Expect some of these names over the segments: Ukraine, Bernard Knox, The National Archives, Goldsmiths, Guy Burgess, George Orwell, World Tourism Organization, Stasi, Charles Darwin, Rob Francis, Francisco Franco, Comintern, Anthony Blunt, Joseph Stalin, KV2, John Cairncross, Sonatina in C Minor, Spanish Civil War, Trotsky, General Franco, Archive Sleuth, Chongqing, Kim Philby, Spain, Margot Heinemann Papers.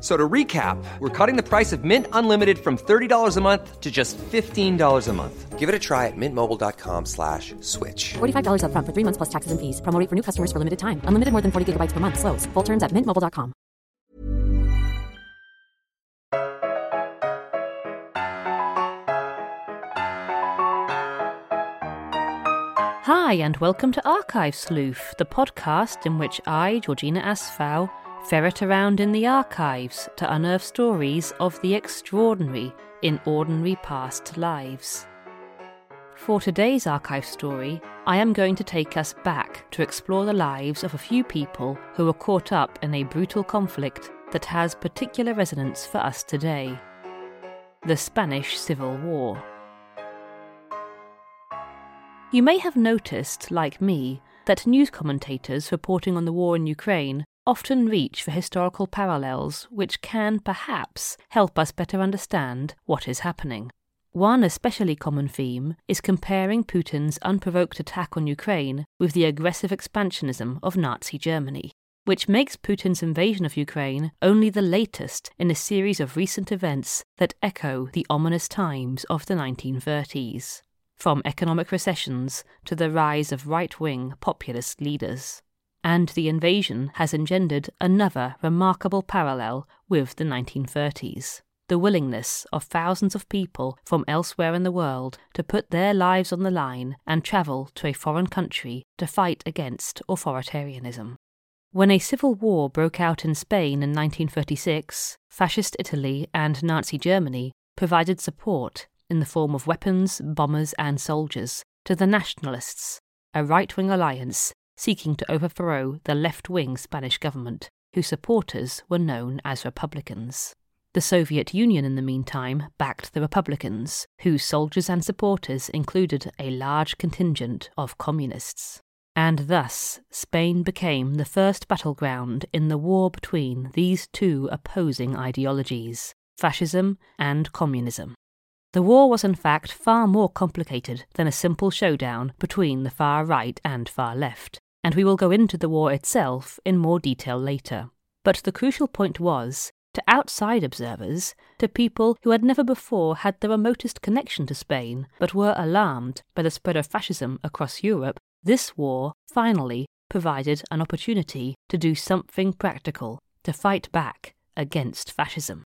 So to recap, we're cutting the price of Mint Unlimited from $30 a month to just $15 a month. Give it a try at mintmobile.com/switch. $45 up front for 3 months plus taxes and fees. Promo rate for new customers for limited time. Unlimited more than 40 gigabytes per month. Slows full terms at mintmobile.com. Hi, and welcome to Archive Sleuth, the podcast in which I, Georgina Asfow, ferret around in the archives to unearth stories of the extraordinary in ordinary past lives. For today's archive story, I am going to take us back to explore the lives of a few people who were caught up in a brutal conflict that has particular resonance for us today: the Spanish Civil War. You may have noticed, like me, that news commentators reporting on the war in Ukraine often reach for historical parallels which can, perhaps, help us better understand what is happening. One especially common theme is comparing Putin's unprovoked attack on Ukraine with the aggressive expansionism of Nazi Germany, which makes Putin's invasion of Ukraine only the latest in a series of recent events that echo the ominous times of the 1930s, from economic recessions to the rise of right-wing populist leaders. And the invasion has engendered another remarkable parallel with the 1930s, the willingness of thousands of people from elsewhere in the world to put their lives on the line and travel to a foreign country to fight against authoritarianism. When a civil war broke out in Spain in 1936, Fascist Italy and Nazi Germany provided support, in the form of weapons, bombers and soldiers, to the Nationalists, a right-wing alliance seeking to overthrow the left-wing Spanish government, whose supporters were known as Republicans. The Soviet Union, in the meantime, backed the Republicans, whose soldiers and supporters included a large contingent of communists. And thus, Spain became the first battleground in the war between these two opposing ideologies, fascism and communism. The war was in fact far more complicated than a simple showdown between the far right and far left, and we will go into the war itself in more detail later. But the crucial point was, to outside observers, to people who had never before had the remotest connection to Spain, but were alarmed by the spread of fascism across Europe, this war finally provided an opportunity to do something practical, to fight back against fascism.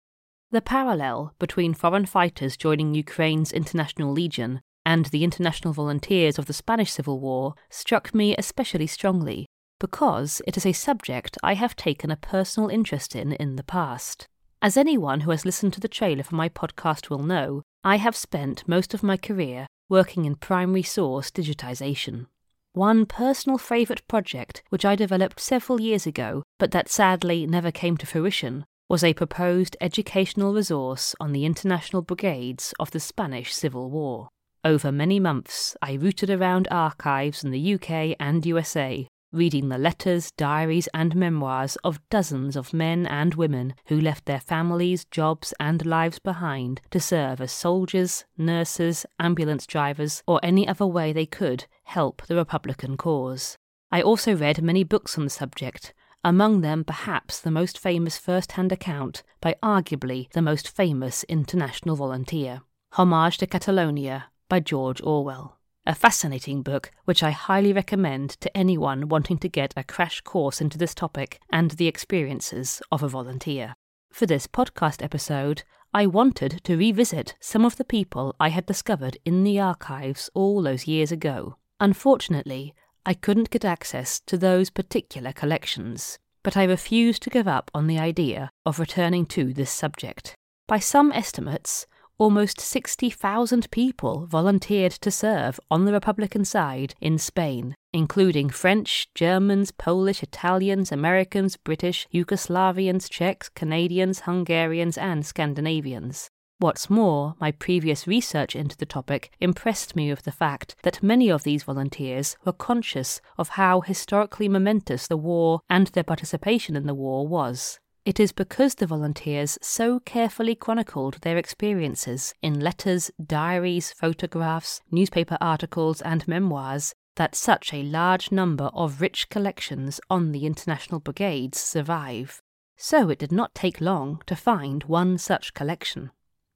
The parallel between foreign fighters joining Ukraine's International Legion and the international volunteers of the Spanish Civil War struck me especially strongly, because it is a subject I have taken a personal interest in the past. As anyone who has listened to the trailer for my podcast will know, I have spent most of my career working in primary source digitization. One personal favourite project which I developed several years ago, but that sadly never came to fruition, was a proposed educational resource on the international brigades of the Spanish Civil War. Over many months, I rooted around archives in the UK and USA, reading the letters, diaries and memoirs of dozens of men and women who left their families, jobs and lives behind to serve as soldiers, nurses, ambulance drivers or any other way they could help the Republican cause. I also read many books on the subject, among them perhaps the most famous first-hand account by arguably the most famous international volunteer, Homage to Catalonia by George Orwell. a fascinating book which I highly recommend to anyone wanting to get a crash course into this topic and the experiences of a volunteer. For this podcast episode, I wanted to revisit some of the people I had discovered in the archives all those years ago. Unfortunately, I couldn't get access to those particular collections, but I refused to give up on the idea of returning to this subject. By some estimates, almost 60,000 people volunteered to serve on the Republican side in Spain, including French, Germans, Polish, Italians, Americans, British, Yugoslavians, Czechs, Canadians, Hungarians, and Scandinavians. What's more, my previous research into the topic impressed me with the fact that many of these volunteers were conscious of how historically momentous the war and their participation in the war was. It is because the volunteers so carefully chronicled their experiences in letters, diaries, photographs, newspaper articles, and memoirs that such a large number of rich collections on the international brigades survive. So it did not take long to find one such collection.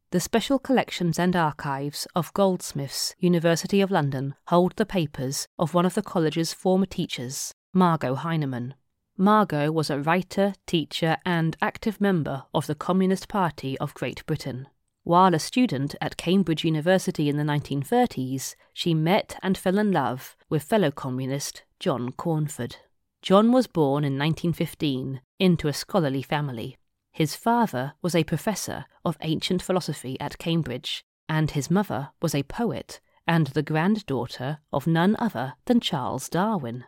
The Special Collections and Archives of Goldsmiths, University of London, hold the papers of one of the college's former teachers, Margot Heinemann. Margot was a writer, teacher, and active member of the Communist Party of Great Britain. While a student at Cambridge University in the 1930s, she met and fell in love with fellow communist John Cornford. John was born in 1915 into a scholarly family. His father was a professor of ancient philosophy at Cambridge, and his mother was a poet and the granddaughter of none other than Charles Darwin.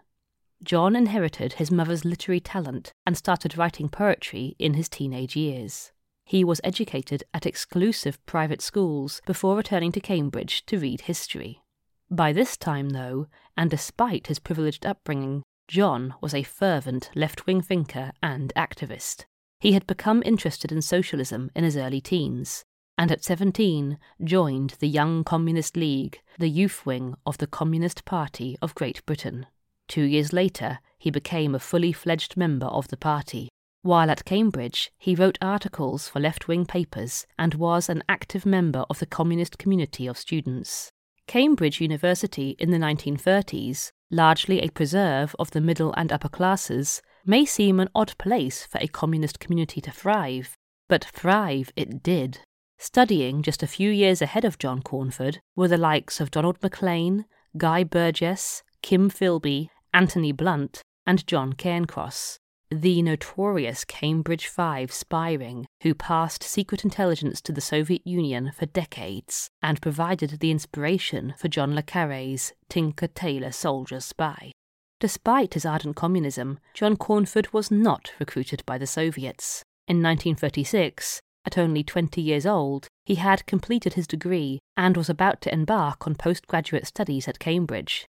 John inherited his mother's literary talent and started writing poetry in his teenage years. He was educated at exclusive private schools before returning to Cambridge to read history. By this time, though, and despite his privileged upbringing, John was a fervent left-wing thinker and activist. He had become interested in socialism in his early teens, and at 17 joined the Young Communist League, the youth wing of the Communist Party of Great Britain. 2 years later, he became a fully fledged member of the party. While at Cambridge, he wrote articles for left-wing papers and was an active member of the communist community of students. Cambridge University in the 1930s, largely a preserve of the middle and upper classes, may seem an odd place for a communist community to thrive, but thrive it did. Studying just a few years ahead of John Cornford were the likes of Donald Maclean, Guy Burgess, Kim Philby, Anthony Blunt, and John Cairncross, the notorious Cambridge Five spy ring who passed secret intelligence to the Soviet Union for decades and provided the inspiration for John le Carré's Tinker Tailor Soldier Spy. Despite his ardent communism, John Cornford was not recruited by the Soviets. In 1936, at only 20 years old, he had completed his degree and was about to embark on postgraduate studies at Cambridge.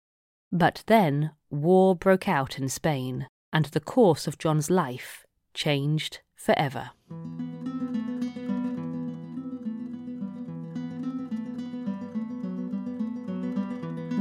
But then, war broke out in Spain, and the course of John's life changed forever.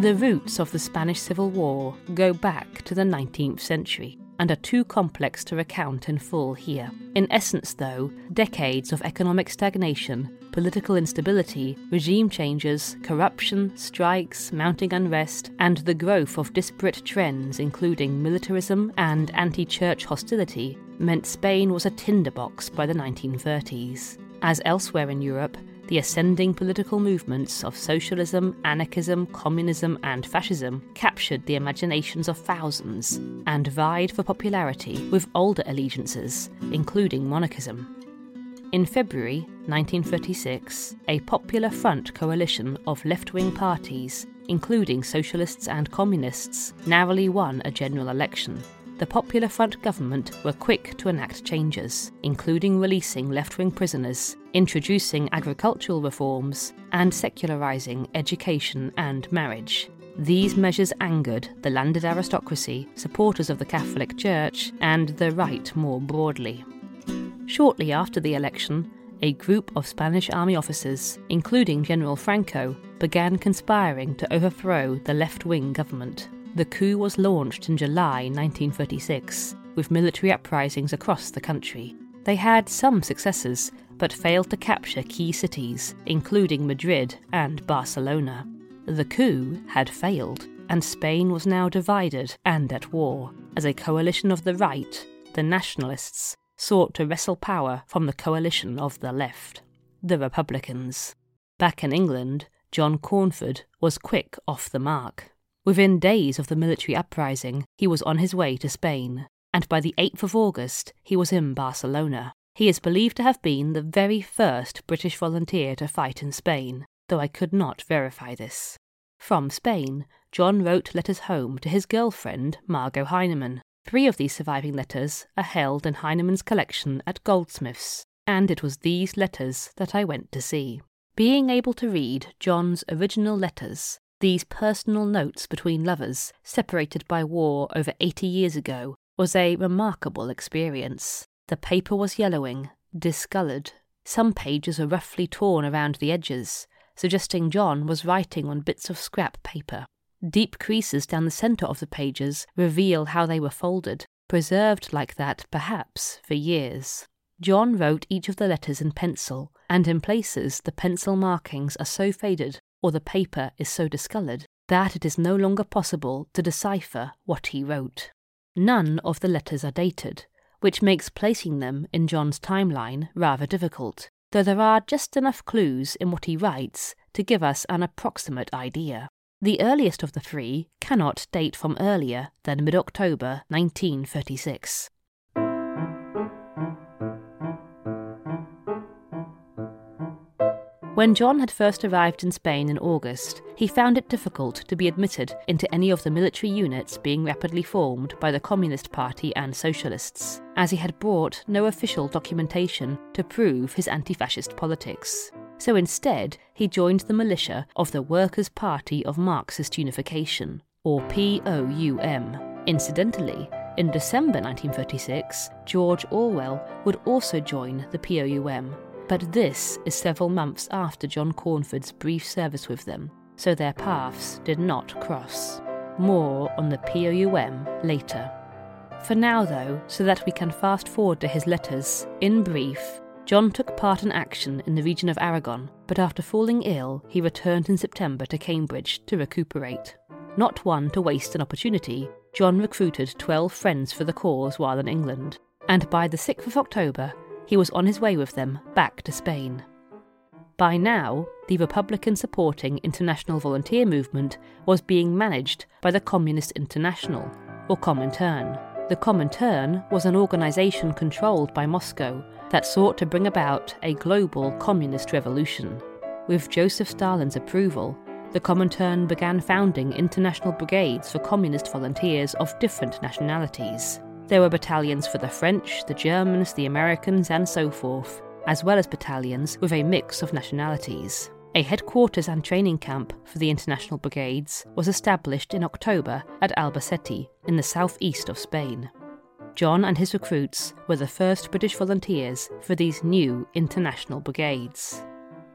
The roots of the Spanish Civil War go back to the 19th century and are too complex to recount in full here. In essence, though, decades of economic stagnation, political instability, regime changes, corruption, strikes, mounting unrest, and the growth of disparate trends including militarism and anti-church hostility meant Spain was a tinderbox by the 1930s. As elsewhere in Europe, the ascending political movements of socialism, anarchism, communism, and fascism captured the imaginations of thousands and vied for popularity with older allegiances, including monarchism. In February 1936, a Popular Front coalition of left-wing parties, including socialists and communists, narrowly won a general election. The Popular Front government were quick to enact changes, including releasing left-wing prisoners, introducing agricultural reforms, and secularising education and marriage. These measures angered the landed aristocracy, supporters of the Catholic Church, and the right more broadly. Shortly after the election, a group of Spanish army officers, including General Franco, began conspiring to overthrow the left-wing government. The coup was launched in July 1936, with military uprisings across the country. They had some successes, but failed to capture key cities, including Madrid and Barcelona. The coup had failed, and Spain was now divided and at war, as a coalition of the right, the nationalists, sought to wrestle power from the coalition of the left, the Republicans. Back in England, John Cornford was quick off the mark. Within days of the military uprising, he was on his way to Spain, and by the 8th of August, he was in Barcelona. He is believed to have been the very first British volunteer to fight in Spain, though I could not verify this. From Spain, John wrote letters home to his girlfriend, Margot Heinemann. 3 of these surviving letters are held in Heinemann's collection at Goldsmiths, and it was these letters that I went to see. Being able to read John's original letters, these personal notes between lovers, separated by war over 80 years ago, was a remarkable experience. The paper was yellowing, discoloured. Some pages were roughly torn around the edges, suggesting John was writing on bits of scrap paper. Deep creases down the centre of the pages reveal how they were folded, preserved like that, perhaps, for years. John wrote each of the letters in pencil, and in places the pencil markings are so faded, or the paper is so discoloured, that it is no longer possible to decipher what he wrote. None of the letters are dated, which makes placing them in John's timeline rather difficult, though there are just enough clues in what he writes to give us an approximate idea. The earliest of the 3 cannot date from earlier than mid-October 1936. When John had first arrived in Spain in August, he found it difficult to be admitted into any of the military units being rapidly formed by the Communist Party and Socialists, as he had brought no official documentation to prove his anti-fascist politics. So instead, he joined the militia of the Workers' Party of Marxist Unification, or POUM. Incidentally, in December 1936, George Orwell would also join the POUM. But this is several months after John Cornford's brief service with them, so their paths did not cross. More on the POUM later. For now though, so that we can fast forward to his letters, in brief, John took part in action in the region of Aragon, but after falling ill, he returned in September to Cambridge to recuperate. Not one to waste an opportunity, John recruited 12 friends for the cause while in England, and by the 6th of October, he was on his way with them back to Spain. By now, the Republican-supporting international volunteer movement was being managed by the Communist International, or Comintern. The Comintern was an organisation controlled by Moscow that sought to bring about a global communist revolution. With Joseph Stalin's approval, the Comintern began founding international brigades for communist volunteers of different nationalities. There were battalions for the French, the Germans, the Americans, and so forth, as well as battalions with a mix of nationalities. A headquarters and training camp for the international brigades was established in October at Albacete, in the southeast of Spain. John and his recruits were the first British volunteers for these new international brigades.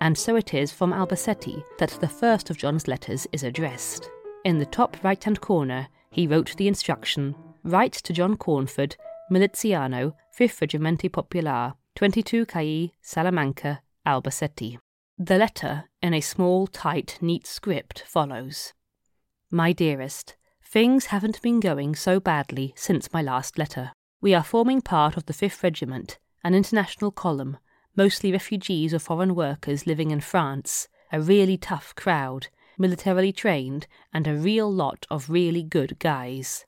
And so it is from Albacete that the first of John's letters is addressed. In the top right-hand corner, he wrote the instruction, "Write to John Cornford, Miliziano, 5th Regimente Popular, 22 Calle, Salamanca, Albacete." The letter, in a small, tight, neat script, follows. "My dearest, things haven't been going so badly since my last letter. We are forming part of the 5th Regiment, an international column, mostly refugees or foreign workers living in France, a really tough crowd, militarily trained, and a real lot of really good guys.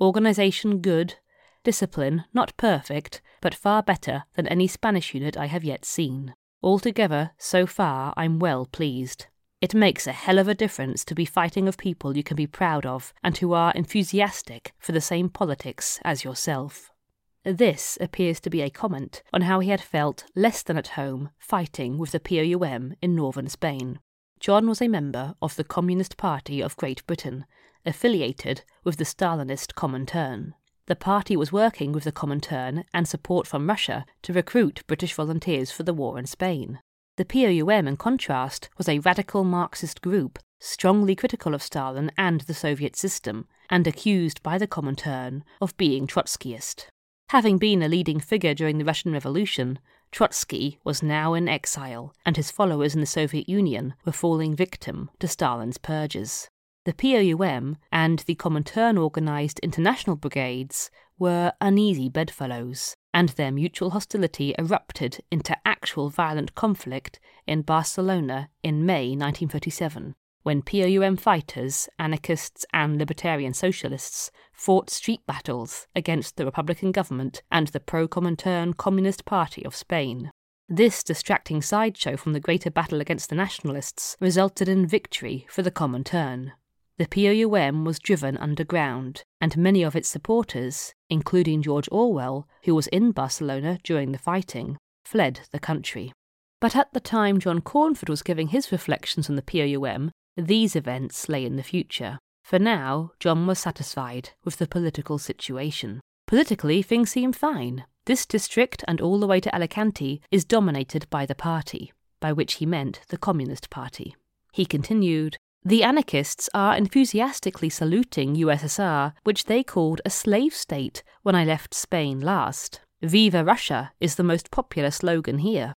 Organisation good, discipline not perfect, but far better than any Spanish unit I have yet seen. Altogether, so far, I'm well pleased. It makes a hell of a difference to be fighting with people you can be proud of and who are enthusiastic for the same politics as yourself." This appears to be a comment on how he had felt less than at home fighting with the POUM in northern Spain. John was a member of the Communist Party of Great Britain, affiliated with the Stalinist Comintern. The party was working with the Comintern and support from Russia to recruit British volunteers for the war in Spain. The POUM, in contrast, was a radical Marxist group, strongly critical of Stalin and the Soviet system, and accused by the Comintern of being Trotskyist. Having been a leading figure during the Russian Revolution, Trotsky was now in exile, and his followers in the Soviet Union were falling victim to Stalin's purges. The POUM and the Comintern organised international brigades were uneasy bedfellows, and their mutual hostility erupted into actual violent conflict in Barcelona in May 1937, when POUM fighters, anarchists and libertarian socialists fought street battles against the Republican government and the pro-Comintern Communist Party of Spain. This distracting sideshow from the greater battle against the nationalists resulted in victory for the Comintern. The POUM was driven underground, and many of its supporters, including George Orwell, who was in Barcelona during the fighting, fled the country. But at the time John Cornford was giving his reflections on the POUM, these events lay in the future. For now, John was satisfied with the political situation. Politically, things seem fine. This district, and all the way to Alicante, is dominated by the party, by which he meant the Communist Party. He continued, "The anarchists are enthusiastically saluting USSR, which they called a slave state when I left Spain last. Viva Russia is the most popular slogan here."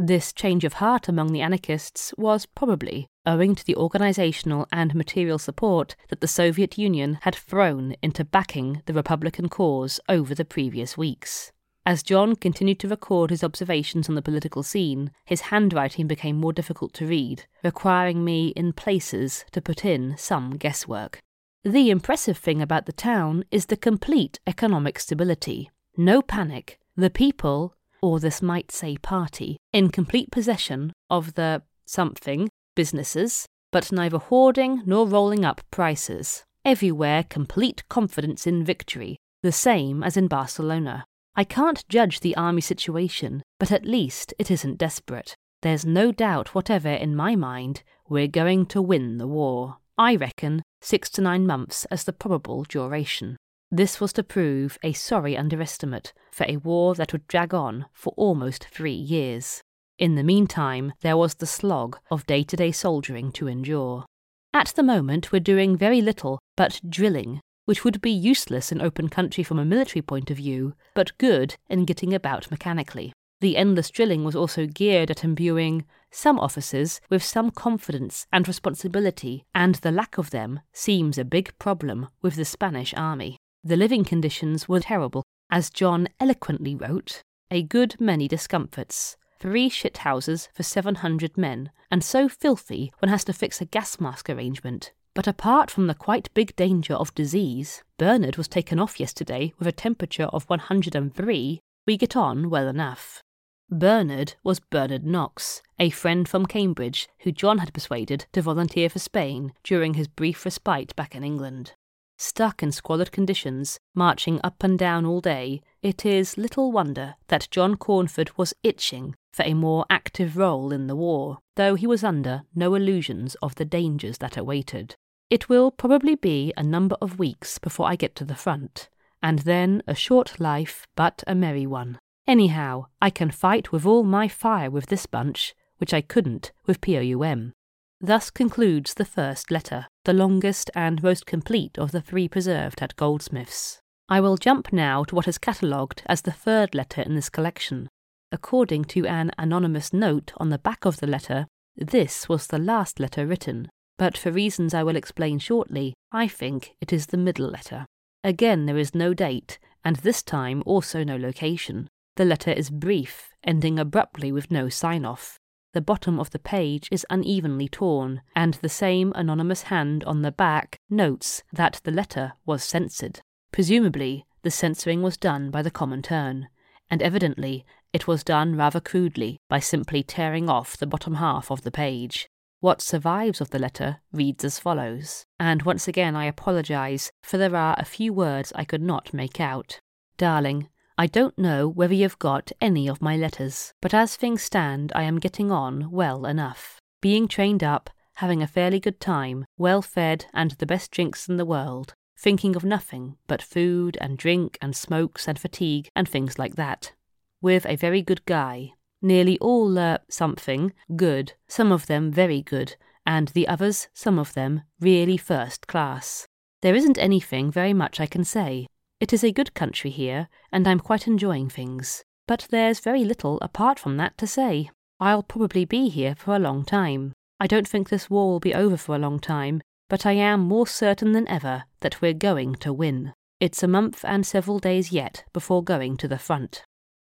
This change of heart among the anarchists was probably owing to the organisational and material support that the Soviet Union had thrown into backing the Republican cause over the previous weeks. As John continued to record his observations on the political scene, his handwriting became more difficult to read, requiring me in places to put in some guesswork. The impressive thing about the town is the complete economic stability. No panic. The people, or this might say party, in complete possession of the something businesses, but neither hoarding nor rolling up prices. Everywhere complete confidence in victory, the same as in Barcelona. I can't judge the army situation, but at least it isn't desperate. There's no doubt whatever in my mind we're going to win the war. I reckon 6 to 9 months as the probable duration. This was to prove a sorry underestimate for a war that would drag on for almost 3 years. In the meantime, there was the slog of day-to-day soldiering to endure. At the moment, we're doing very little but drilling, which would be useless in open country from a military point of view, but good in getting about mechanically. The endless drilling was also geared at imbuing some officers with some confidence and responsibility, and the lack of them seems a big problem with the Spanish army. The living conditions were terrible, as John eloquently wrote, "a good many discomforts, 3 shithouses for 700 men, and so filthy one has to fix a gas mask arrangement. But apart from the quite big danger of disease, Bernard was taken off yesterday with a temperature of 103, we get on well enough." Bernard was Bernard Knox, a friend from Cambridge who John had persuaded to volunteer for Spain during his brief respite back in England. Stuck in squalid conditions, marching up and down all day, it is little wonder that John Cornford was itching for a more active role in the war, though he was under no illusions of the dangers that awaited. It will probably be a number of weeks before I get to the front, and then a short life but a merry one. Anyhow, I can fight with all my fire with this bunch, which I couldn't with POUM. Thus concludes the first letter, the longest and most complete of the 3 preserved at Goldsmiths. I will jump now to what is catalogued as the 3rd letter in this collection. According to an anonymous note on the back of the letter, this was the last letter written, but for reasons I will explain shortly, I think it is the middle letter. Again, there is no date, and this time also no location. The letter is brief, ending abruptly with no sign-off. The bottom of the page is unevenly torn, and the same anonymous hand on the back notes that the letter was censored. Presumably, the censoring was done by the Comintern, and evidently it was done rather crudely by simply tearing off the bottom half of the page. What survives of the letter reads as follows, and once again I apologise, for there are a few words I could not make out. "Darling, I don't know whether you've got any of my letters, but as things stand I am getting on well enough. Being trained up, having a fairly good time, well fed and the best drinks in the world, thinking of nothing but food and drink and smokes and fatigue and things like that. With a very good guy. Nearly all something good, some of them very good, and the others, some of them, really first class. There isn't anything very much I can say. It is a good country here, and I'm quite enjoying things, but there's very little apart from that to say. I'll probably be here for a long time. I don't think this war will be over for a long time, but I am more certain than ever that we're going to win. It's a month and several days yet before going to the front.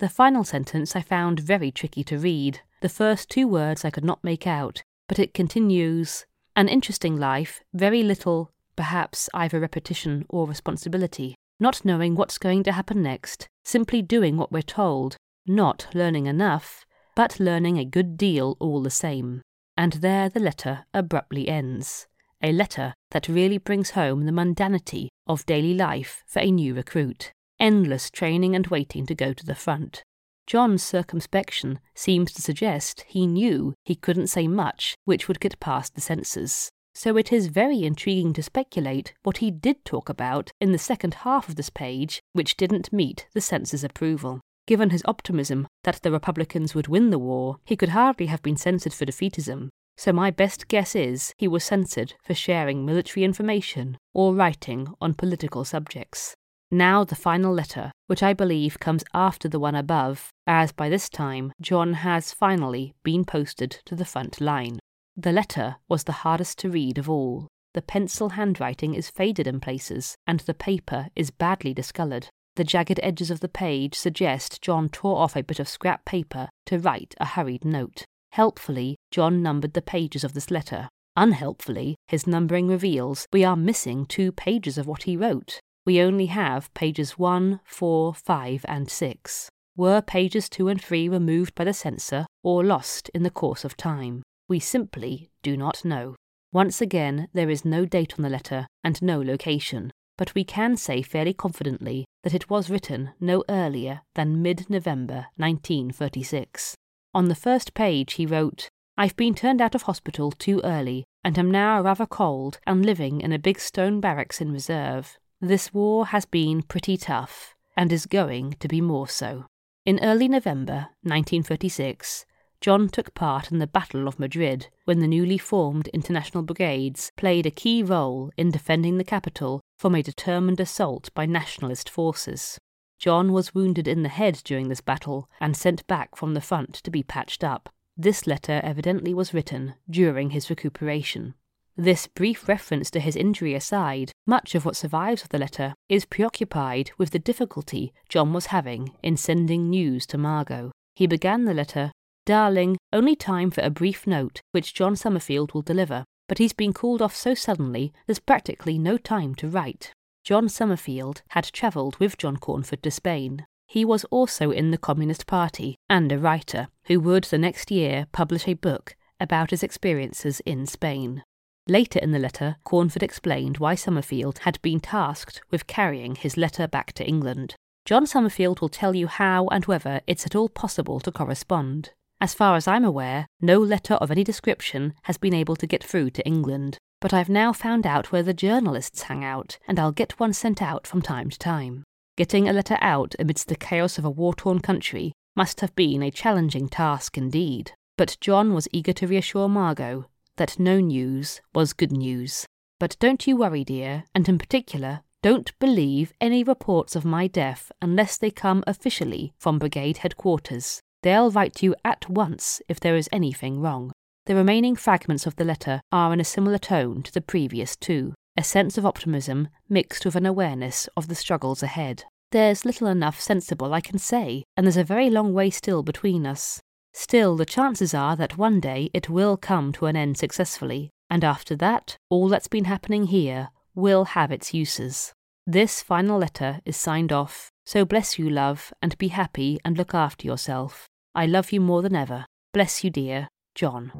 The final sentence I found very tricky to read. The first two words I could not make out, but it continues, an interesting life, very little, perhaps either repetition or responsibility. Not knowing what's going to happen next, simply doing what we're told, not learning enough, but learning a good deal all the same. And there the letter abruptly ends. A letter that really brings home the mundanity of daily life for a new recruit. Endless training and waiting to go to the front. John's circumspection seems to suggest he knew he couldn't say much which would get past the censors. So it is very intriguing to speculate what he did talk about in the second half of this page which didn't meet the censors' approval. Given his optimism that the Republicans would win the war, he could hardly have been censored for defeatism, so my best guess is he was censored for sharing military information or writing on political subjects. Now the final letter, which I believe comes after the one above, as by this time John has finally been posted to the front line. The letter was the hardest to read of all. The pencil handwriting is faded in places, and the paper is badly discoloured. The jagged edges of the page suggest John tore off a bit of scrap paper to write a hurried note. Helpfully, John numbered the pages of this letter. Unhelpfully, his numbering reveals we are missing 2 pages of what he wrote. We only have pages 1, 4, 5, and 6. Were pages 2 and 3 removed by the censor or lost in the course of time? We simply do not know. Once again, there is no date on the letter and no location, but we can say fairly confidently that it was written no earlier than mid-November 1936. On the first page he wrote, "I've been turned out of hospital too early and am now rather cold and living in a big stone barracks in reserve. This war has been pretty tough and is going to be more so." In early November 1936, John took part in the Battle of Madrid when the newly formed international brigades played a key role in defending the capital from a determined assault by nationalist forces. John was wounded in the head during this battle and sent back from the front to be patched up. This letter evidently was written during his recuperation. This brief reference to his injury aside, much of what survives of the letter is preoccupied with the difficulty John was having in sending news to Margot. He began the letter, "Darling, only time for a brief note, which John Sommerfield will deliver, but he's been called off so suddenly there's practically no time to write." John Sommerfield had travelled with John Cornford to Spain. He was also in the Communist Party, and a writer, who would the next year publish a book about his experiences in Spain. Later in the letter, Cornford explained why Sommerfield had been tasked with carrying his letter back to England. John Sommerfield will tell you how and whether it's at all possible to correspond. As far as I'm aware, no letter of any description has been able to get through to England, but I've now found out where the journalists hang out, and I'll get one sent out from time to time. Getting a letter out amidst the chaos of a war-torn country must have been a challenging task indeed, but John was eager to reassure Margot that no news was good news. "But don't you worry, dear, and in particular, don't believe any reports of my death unless they come officially from Brigade Headquarters. They'll write to you at once if there is anything wrong." The remaining fragments of the letter are in a similar tone to the previous two, a sense of optimism mixed with an awareness of the struggles ahead. There's little enough sensible I can say, and there's a very long way still between us. Still, the chances are that one day it will come to an end successfully, and after that, all that's been happening here will have its uses. This final letter is signed off, "So bless you, love, and be happy and look after yourself. I love you more than ever. Bless you, dear. John."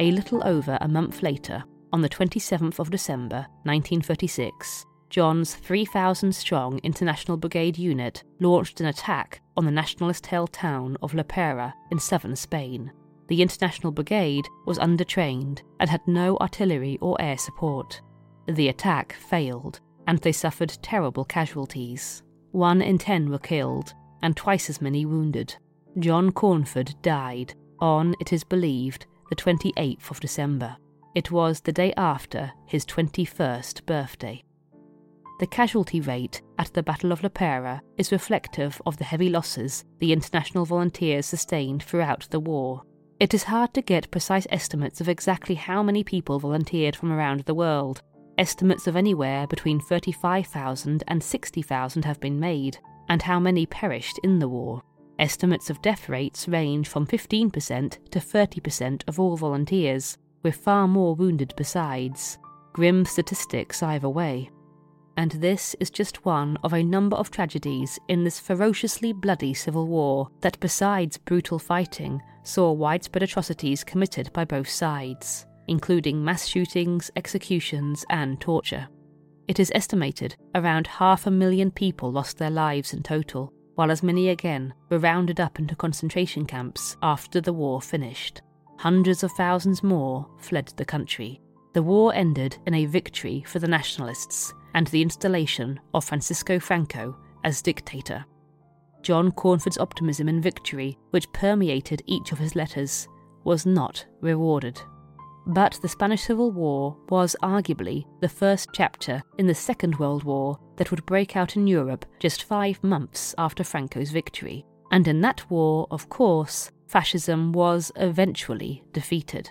A little over a month later, on the 27th of December 1936, John's 3,000-strong International Brigade unit launched an attack on the nationalist-held town of Lopera in southern Spain. The International Brigade was undertrained and had no artillery or air support. The attack failed, and they suffered terrible casualties. 1 in 10 were killed, and twice as many wounded. John Cornford died on, it is believed, the 28th of December. It was the day after his 21st birthday. The casualty rate at the Battle of Lopera is reflective of the heavy losses the international volunteers sustained throughout the war. It is hard to get precise estimates of exactly how many people volunteered from around the world. Estimates of anywhere between 35,000 and 60,000 have been made, and how many perished in the war. Estimates of death rates range from 15% to 30% of all volunteers, with far more wounded besides. Grim statistics either way. And this is just one of a number of tragedies in this ferociously bloody civil war that, besides brutal fighting, saw widespread atrocities committed by both sides, including mass shootings, executions, and torture. It is estimated around 500,000 people lost their lives in total, while as many again were rounded up into concentration camps after the war finished. Hundreds of thousands more fled the country. The war ended in a victory for the nationalists and the installation of Francisco Franco as dictator. John Cornford's optimism in victory, which permeated each of his letters, was not rewarded. But the Spanish Civil War was arguably the first chapter in the Second World War that would break out in Europe just 5 months after Franco's victory. And in that war, of course, fascism was eventually defeated.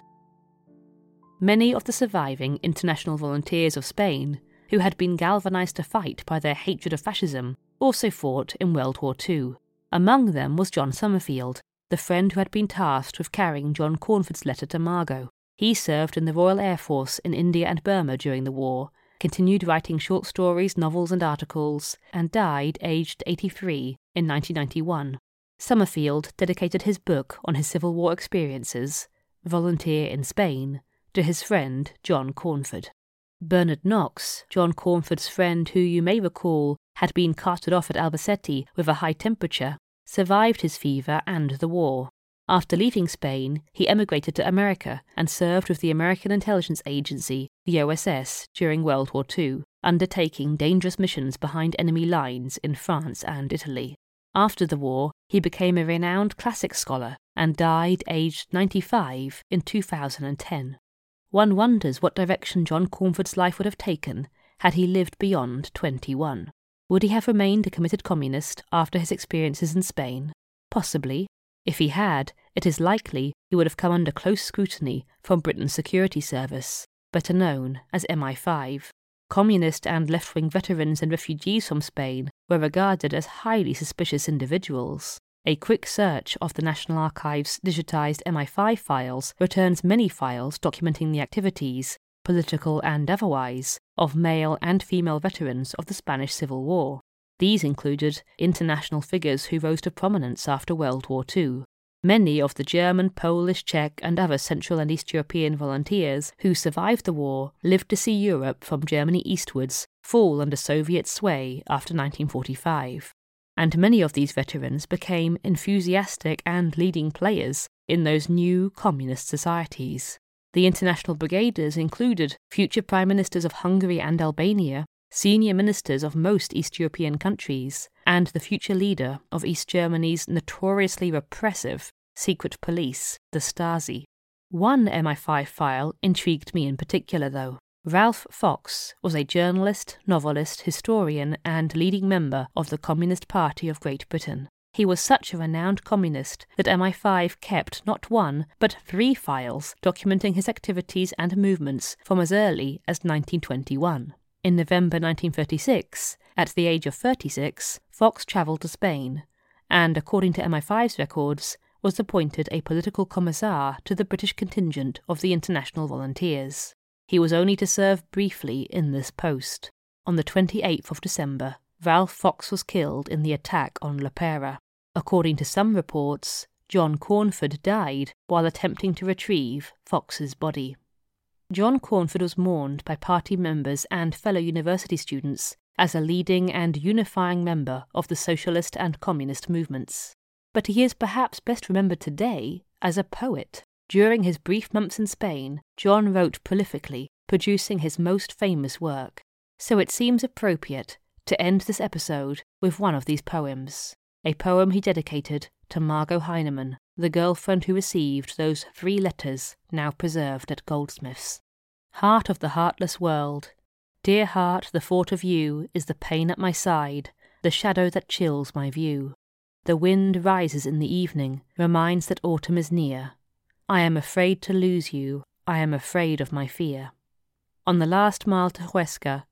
Many of the surviving international volunteers of Spain, who had been galvanised to fight by their hatred of fascism, also fought in World War II. Among them was John Sommerfield, the friend who had been tasked with carrying John Cornford's letter to Margot. He served in the Royal Air Force in India and Burma during the war, continued writing short stories, novels and articles, and died aged 83 in 1991. Sommerfield dedicated his book on his Civil War experiences, Volunteer in Spain, to his friend John Cornford. Bernard Knox, John Cornford's friend who, you may recall, had been carted off at Albacete with a high temperature, survived his fever and the war. After leaving Spain, he emigrated to America and served with the American Intelligence Agency, the OSS, during World War II, undertaking dangerous missions behind enemy lines in France and Italy. After the war, he became a renowned classics scholar and died aged 95 in 2010. One wonders what direction John Cornford's life would have taken had he lived beyond 21. Would he have remained a committed communist after his experiences in Spain? Possibly. If he had, it is likely he would have come under close scrutiny from Britain's security service, better known as MI5. Communist and left-wing veterans and refugees from Spain were regarded as highly suspicious individuals. A quick search of the National Archives' digitised MI5 files returns many files documenting the activities, political and otherwise, of male and female veterans of the Spanish Civil War. These included international figures who rose to prominence after World War II. Many of the German, Polish, Czech and other Central and East European volunteers who survived the war lived to see Europe from Germany eastwards fall under Soviet sway after 1945. And many of these veterans became enthusiastic and leading players in those new communist societies. The international brigaders included future prime ministers of Hungary and Albania, senior ministers of most East European countries, and the future leader of East Germany's notoriously repressive secret police, the Stasi. One MI5 file intrigued me in particular, though. Ralph Fox was a journalist, novelist, historian, and leading member of the Communist Party of Great Britain. He was such a renowned communist that MI5 kept not one, but 3 files documenting his activities and movements from as early as 1921. In November 1936, at the age of 36, Fox travelled to Spain, and according to MI5's records, was appointed a political commissar to the British contingent of the International Volunteers. He was only to serve briefly in this post. On the 28th of December, Ralph Fox was killed in the attack on Lopera. According to some reports, John Cornford died while attempting to retrieve Fox's body. John Cornford was mourned by party members and fellow university students as a leading and unifying member of the socialist and communist movements. But he is perhaps best remembered today as a poet. During his brief months in Spain, John wrote prolifically, producing his most famous work. So it seems appropriate to end this episode with one of these poems, a poem he dedicated to Margot Heinemann, the girlfriend who received those 3 letters now preserved at Goldsmiths. Heart of the heartless world, dear heart, the thought of you is the pain at my side, the shadow that chills my view. The wind rises in the evening, reminds that autumn is near. I am afraid to lose you, I am afraid of my fear. On the last mile to Huesca,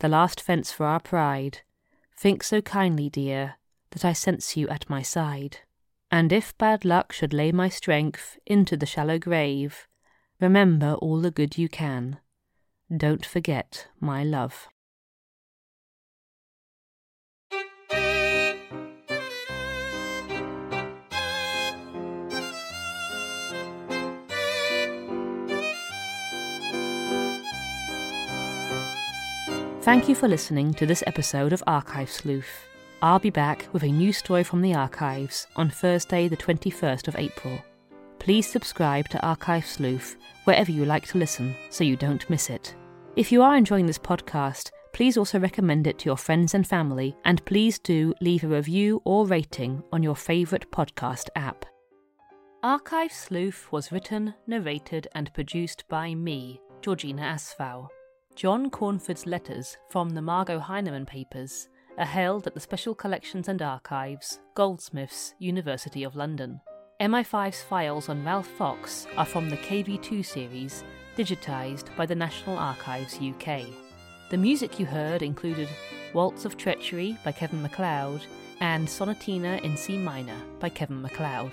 the last fence for our pride, think so kindly, dear, that I sense you at my side. And if bad luck should lay my strength into the shallow grave, remember all the good you can. Don't forget my love. Thank you for listening to this episode of Archive Sleuth. I'll be back with a new story from the archives on Thursday the 21st of April. Please subscribe to Archive Sleuth wherever you like to listen so you don't miss it. If you are enjoying this podcast, please also recommend it to your friends and family, and please do leave a review or rating on your favourite podcast app. Archive Sleuth was written, narrated and produced by me, Georgina Asfow. John Cornford's letters from the Margot Heinemann papers are held at the Special Collections and Archives, Goldsmiths, University of London. MI5's files on Ralph Fox are from the KV2 series, digitised by the National Archives UK. The music you heard included Waltz of Treachery by Kevin MacLeod and Sonatina in C Minor by Kevin MacLeod.